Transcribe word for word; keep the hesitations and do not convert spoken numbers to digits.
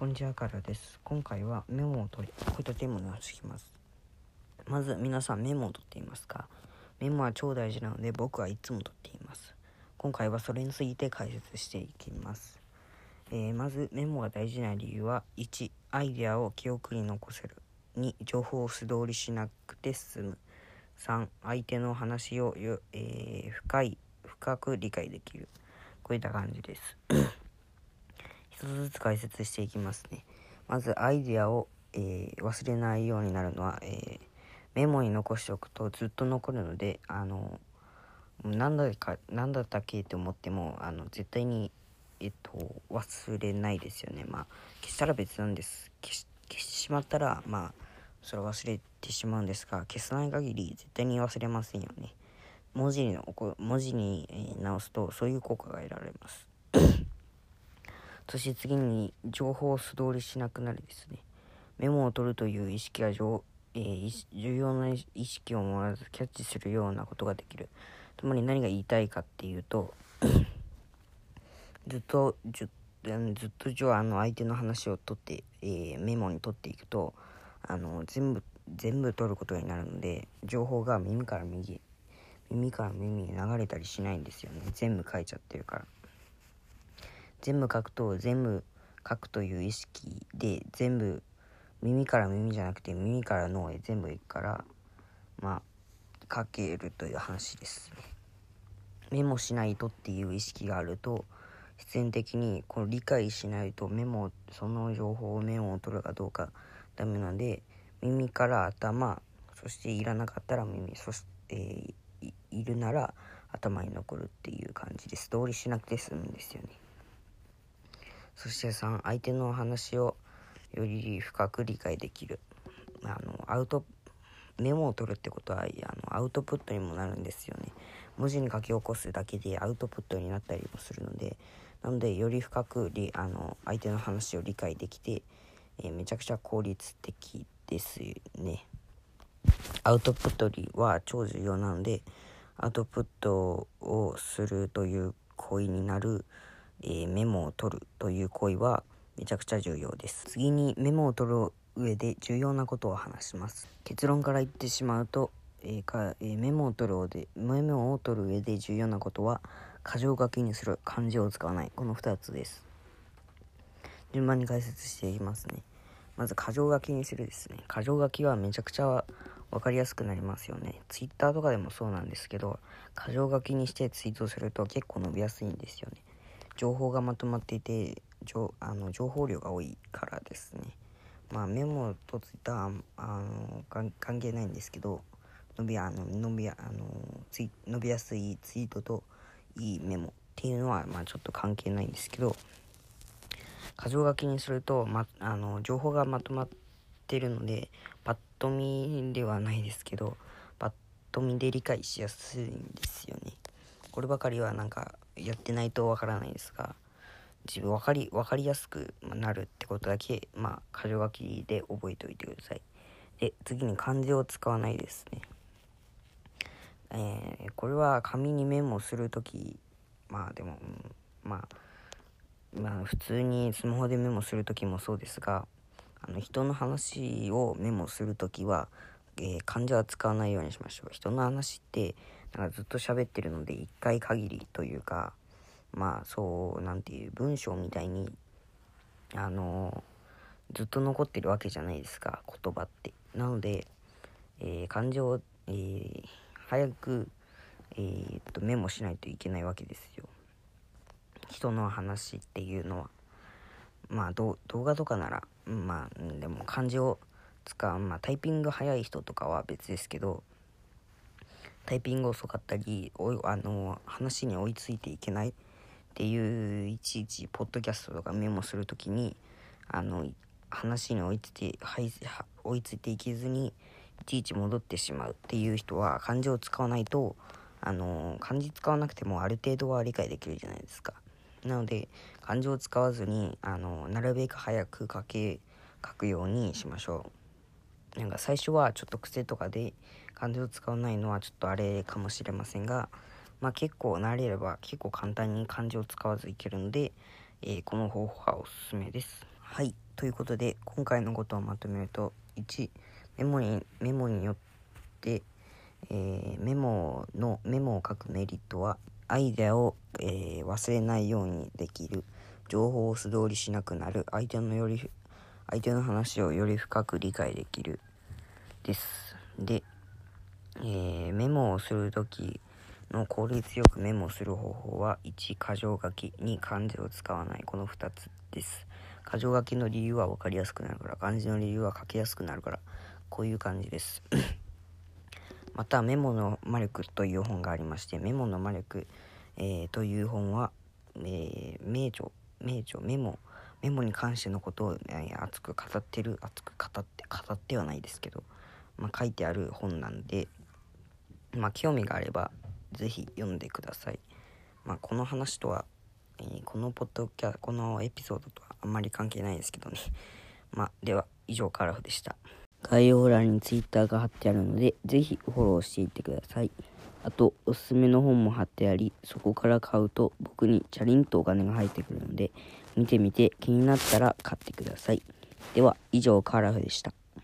こんにちは、カラです。今回はメモを取りこういったテーマをしていきます。まず皆さん、メモを取っていますか？メモは超大事なので、僕はいつも取っています。今回はそれについて解説していきます。えー、まずメモが大事な理由は、いちアイデアを記憶に残せる、に情報を素通りしなくて済む、さん相手の話をよ、えー、深い深く理解できる。こういった感じです。一つずつ解説していきますね。まずアイデアを、えー、忘れないようになるのは、えー、メモに残しておくとずっと残るので、あの何だか何だったっけって思ってもあの絶対に、えっと、忘れないですよね。まあ消したら別なんです。消し、消してしまったらまあそれ忘れてしまうんですが、消さない限り絶対に忘れませんよね。文字に、文字に、えー、直すとそういう効果が得られます。そして次に情報を素通りしなくなるですね。メモを取るという意識が重、えー、重要な意識を持たずキャッチするようなことができる。つまり何が言いたいかっていうと、ずっとずっとじゃあの相手の話を取って、えー、メモに取っていくとあの全部全部取ることになるので、情報が耳から右耳から耳に流れたりしないんですよね。全部書いちゃってるから。全部書くと全部書くという意識で全部耳から耳じゃなくて耳から脳へ全部いくから、まあ書けるという話ですね。メモしないとっていう意識があると、必然的にこの理解しないとメモその情報をメモを取るかどうかダメなので、耳から頭、そしていらなかったら耳、そして、えー、いるなら頭に残るっていう感じです。通りしなくて済むんですよね。そしてさん相手の話をより深く理解できる。あのアウトメモを取るってことはあのアウトプットにもなるんですよね。文字に書き起こすだけでアウトプットになったりもするので、なのでより深くりあの相手の話を理解できて、えー、めちゃくちゃ効率的ですね。アウトプットは超重要なので、アウトプットをするという行為になる、えー、メモを取るという行為はめちゃくちゃ重要です。次にメモを取る上で重要なことを話します。結論から言ってしまうと、えーかえー、メモを取る上でメモを取る上で重要なことは、箇条書きにする、漢字を使わない、このふたつです。順番に解説していきますね。まず箇条書きにするですね。箇条書きはめちゃくちゃ分かりやすくなりますよね。ツイッターとかでもそうなんですけど、箇条書きにしてツイートすると結構伸びやすいんですよね。情報がまとまっていて、情、あの情報量が多いからですね。まあメモとツイッターあの関係ないんですけど、伸びあの伸びあのツイ伸びやすいツイートといいメモっていうのはまあちょっと関係ないんですけど、箇条書きにすると、ま、あの情報がまとまってるので、パッと見ではないですけど、パッと見で理解しやすいんですよね。こればかりはなんかやってないとわからないですが、自分分かり分かりやすくなるってことだけ、まあ箇条書きで覚えておいてください。で、次に漢字を使わないですね。えー、これは紙にメモするとき、まあでも、うん、まあ、まあ普通にスマホでメモするときもそうですが、あの人の話をメモするときは、えー、漢字は使わないようにしましょう。人の話ってなんかずっと喋ってるので、一回限りというか、まあそうなんていう文章みたいにあのー、ずっと残ってるわけじゃないですか、言葉って。なので、えー、漢字を、えー、早く、えー、っとメモしないといけないわけですよ、人の話っていうのは。まあど動画とかならまあでも漢字を使う、まあ、タイピング早い人とかは別ですけど、タイピング遅かったり、おあの話に追いついていけないっていう、いちいちポッドキャストとかメモするときにあの話に追いついて、はい、追いついていけずにいちいち戻ってしまうっていう人は、漢字を使わないとあの漢字使わなくてもある程度は理解できるじゃないですか。なので漢字を使わずにあのなるべく早く書け書くようにしましょう。なんか最初はちょっと癖とかで漢字を使わないのはちょっとあれかもしれませんが、まあ結構慣れれば結構簡単に漢字を使わずいけるので、えー、この方法はおすすめです。はい、ということで今回のことをまとめると、いち、メモにメモによって、えー、メモのメモを書くメリットは、アイデアを、えー、忘れないようにできる、情報を素通りしなくなる、相手のより相手の話をより深く理解できるです。で、えー、メモをするときの効率よくメモする方法は、いち、箇条書き、に、漢字を使わない、このふたつです。箇条書きの理由は分かりやすくなるから、漢字の理由は書きやすくなるから、こういう感じです。また、メモの魔力という本がありまして、メモの魔力、えー、という本は、えー、名著、名著、メモ、メモに関してのことを、えー、熱く語ってる、熱く語って、語ってはないですけど、まあ、書いてある本なんで、まあ、興味があれば、ぜひ読んでください。まあ、この話とは、えー、このポッドキャ、このエピソードとはあんまり関係ないですけどね。まあ、では、以上、カラフでした。概要欄にツイッターが貼ってあるので、ぜひフォローしていってください。あと、おすすめの本も貼ってあり、そこから買うと僕にチャリンとお金が入ってくるので、見てみて気になったら買ってください。では、以上、カラフでした。